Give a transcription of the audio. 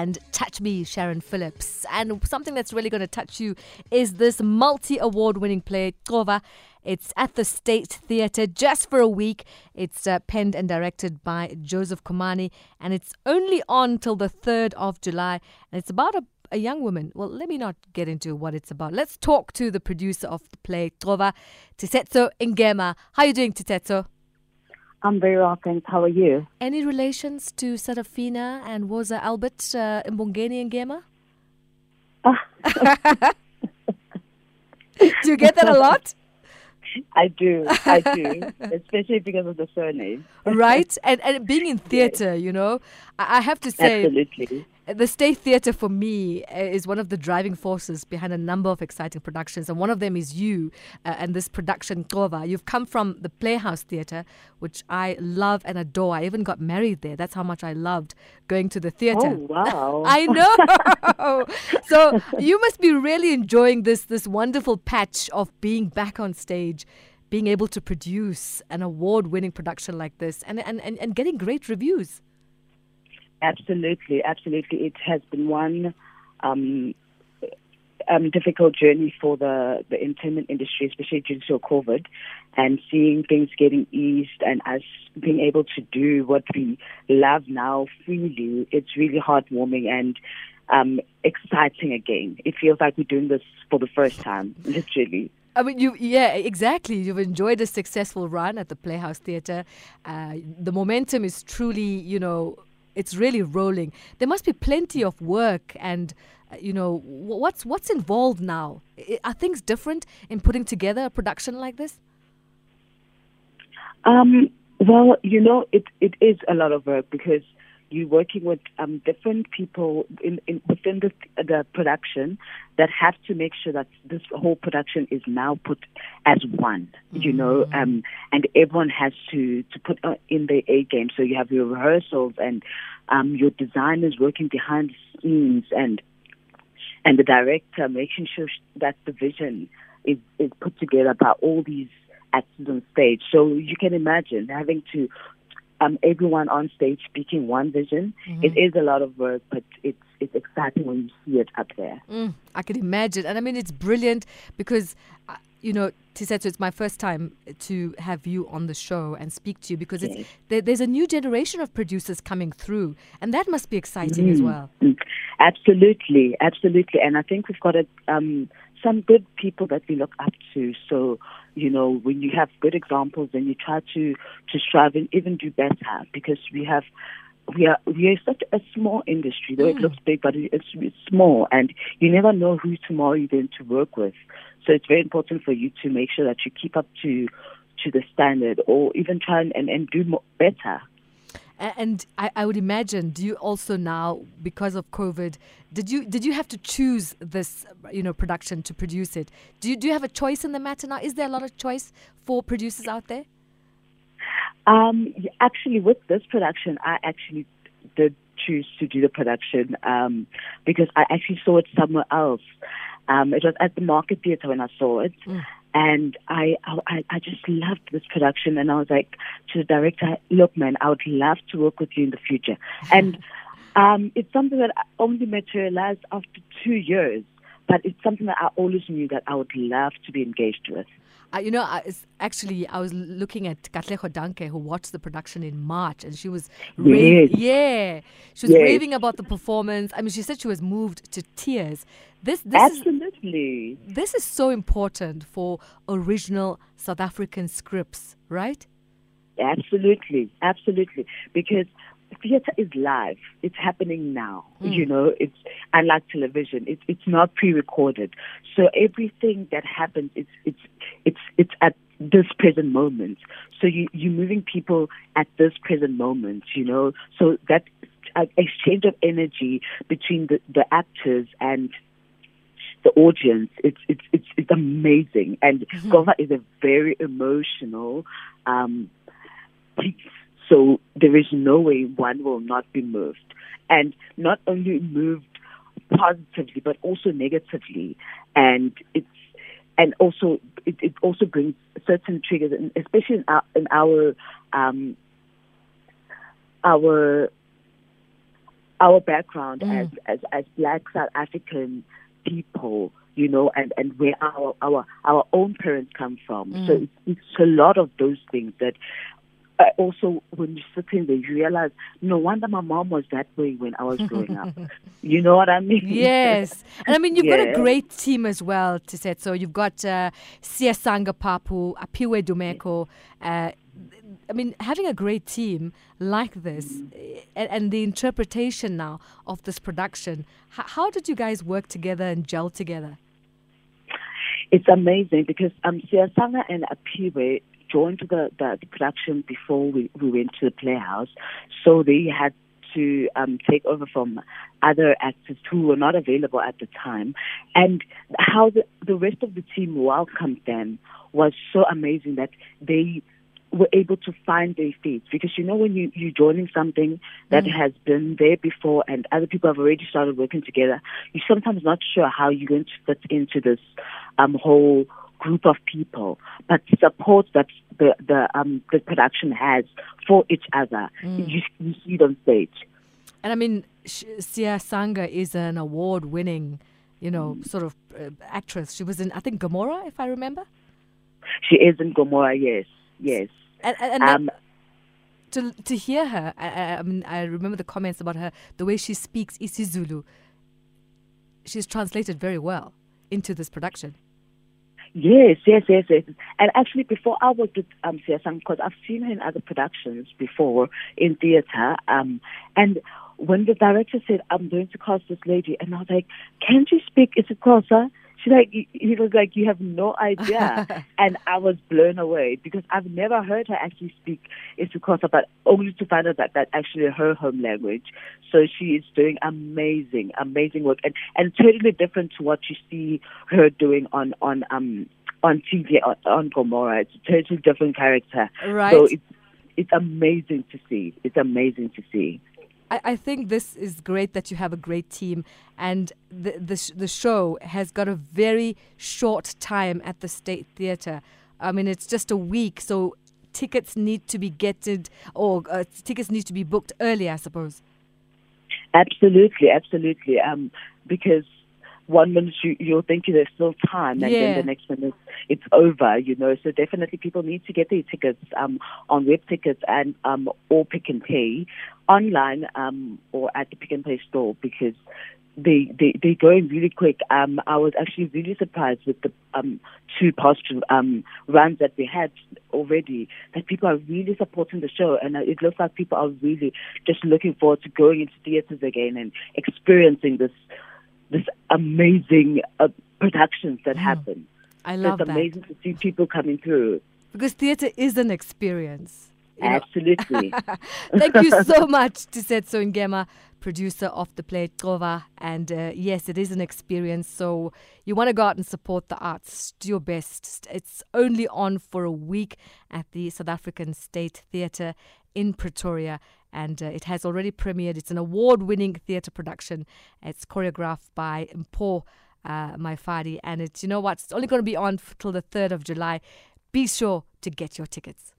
and Touch Me, Sharon Phillips. And something that's really going to touch you is this multi-award-winning play, Kova. It's at the State Theatre just for a week. It's penned and directed by Joseph Komani, and it's only on till the 3rd of July. And it's about a young woman. Well, let me not get into what it's about. Let's talk to the producer of the play, Kova, Tiisetso Ngema. How are you doing, Tiisetso? I'm very well, thanks. How are you? Any relations to Sarafina and Waza Albert, Mbongeni Ngema? Do you get that a lot? I do, especially because of the surname. Right, and being in theatre, yes. You know, I have to say, absolutely. The State Theatre for me is one of the driving forces behind a number of exciting productions, and one of them is you and this production, Kova. You've come from the Playhouse Theatre, which I love and adore. I even got married there. That's how much I loved going to the theatre. Oh, wow. I know. So you must be really enjoying this wonderful patch of being back on stage, being able to produce an award-winning production like this and getting great reviews. Absolutely. It has been one difficult journey for the entertainment industry, especially due to COVID, and seeing things getting eased and us being able to do what we love now freely. It's really heartwarming and exciting again. It feels like we're doing this for the first time, literally. I mean, exactly. You've enjoyed a successful run at the Playhouse Theatre. The momentum is truly, it's really rolling. There must be plenty of work and, what's involved now? Are things different in putting together a production like this? Well, it is a lot of work because you're working with different people within the production that have to make sure that this whole production is now put as one, and everyone has to put in their A game. So you have your rehearsals and your designers working behind the scenes and the director making sure that the vision is put together by all these actors on stage. So you can imagine having to everyone on stage speaking one vision. Mm-hmm. It is a lot of work, but it's exciting when you see it up there. I can imagine. And I mean, it's brilliant because, Tiisetso, it's my first time to have you on the show and speak to you because yes. There's a new generation of producers coming through, and that must be exciting as well. Absolutely. And I think we've got some good people that we look up to. So, when you have good examples, then you try to strive and even do better because we are such a small industry, though it looks big, but it's small, and you never know who tomorrow you're going to work with. So it's very important for you to make sure that you keep up to the standard or even try and do more, better. And I would imagine, do you also now, because of COVID, did you have to choose this, production to produce it? Do you have a choice in the matter now? Is there a lot of choice for producers out there? Actually, with this production, I actually did choose to do the production because I actually saw it somewhere else. It was at the Market Theatre when I saw it. And I just loved this production, and I was like to the director, look, man, I would love to work with you in the future. And it's something that I only materialized after 2 years, but it's something that I always knew that I would love to be engaged with. I was looking at Katlego Danke, who watched the production in March, and she was raving about the performance. I mean, she said she was moved to tears. This absolutely. This is so important for original South African scripts, right? Absolutely, because theatre is live. It's happening now. It's unlike television. It's not pre-recorded. So everything that happens, it's at this present moment. So you're moving people at this present moment. So that exchange of energy between the actors and the audience, it's amazing. And Gomorrah is a very emotional piece. So there is no way one will not be moved. And not only moved positively, but also negatively. And it also brings certain triggers, and especially in our our background as Black South African people, you know, and where our own parents come from. So it's a lot of those things that also when you sit in there, you realize, no wonder my mom was that way when I was growing up. You know what I mean? Yes. And I mean, you've got a great team as well, Tiisetso. You've got Siyasanga Papu, Apiwe Dumeco. I mean, having a great team like this and the interpretation now of this production, how did you guys work together and gel together? It's amazing because Siyasanga and Apiwe joined the production before we went to the Playhouse. So they had to take over from other actors who were not available at the time. And how the rest of the team welcomed them was so amazing that they were able to find their feet. Because, you know, when you're joining something that has been there before and other people have already started working together, you're sometimes not sure how you're going to fit into this whole group of people, but support that the production has for each other. You see it on stage. And I mean, Siyasanga is an award-winning, you know, sort of actress. She was in, I think, Gomorrah, if I remember. She is in Gomorrah, yes, yes. And to hear her, I mean, I remember the comments about her, the way she speaks isiZulu. She's translated very well into this production. Yes. And actually, before I worked with Siyasanga, because I've seen her in other productions before in theatre, and when the director said, I'm going to cast this lady, and I was like, can she speak isiXhosa? He was like, you have no idea. And I was blown away because I've never heard her actually speak isiXhosa, but only to find out that that's actually her home language. So she is doing amazing, amazing work and totally different to what you see her doing on TV, on Gomorrah. It's a totally different character. Right. So it's amazing to see. It's amazing to see. I think this is great that you have a great team, and the show has got a very short time at the State Theatre. I mean, it's just a week, so tickets need to be tickets need to be booked early, I suppose. Absolutely. Because 1 minute you're thinking there's still time, and then the next minute it's over, you know. So definitely people need to get their tickets on web tickets and or Pick and Pay online or at the Pick and Pay store because they're going really quick. I was actually really surprised with the two past runs that we had already, that people are really supporting the show, and it looks like people are really just looking forward to going into theatres again and experiencing this amazing productions that happen. I love that. It's amazing to see people coming through. Because theatre is an experience. Absolutely. Thank you so much, Tiisetso Ngema, producer of the play Xova. And yes, it is an experience. So you want to go out and support the arts. Do your best. It's only on for a week at the South African State Theatre in Pretoria. And it has already premiered. It's an award-winning theatre production. It's choreographed by Mpo Maifadi. And it's, you know what, it's only going to be on till the 3rd of July. Be sure to get your tickets.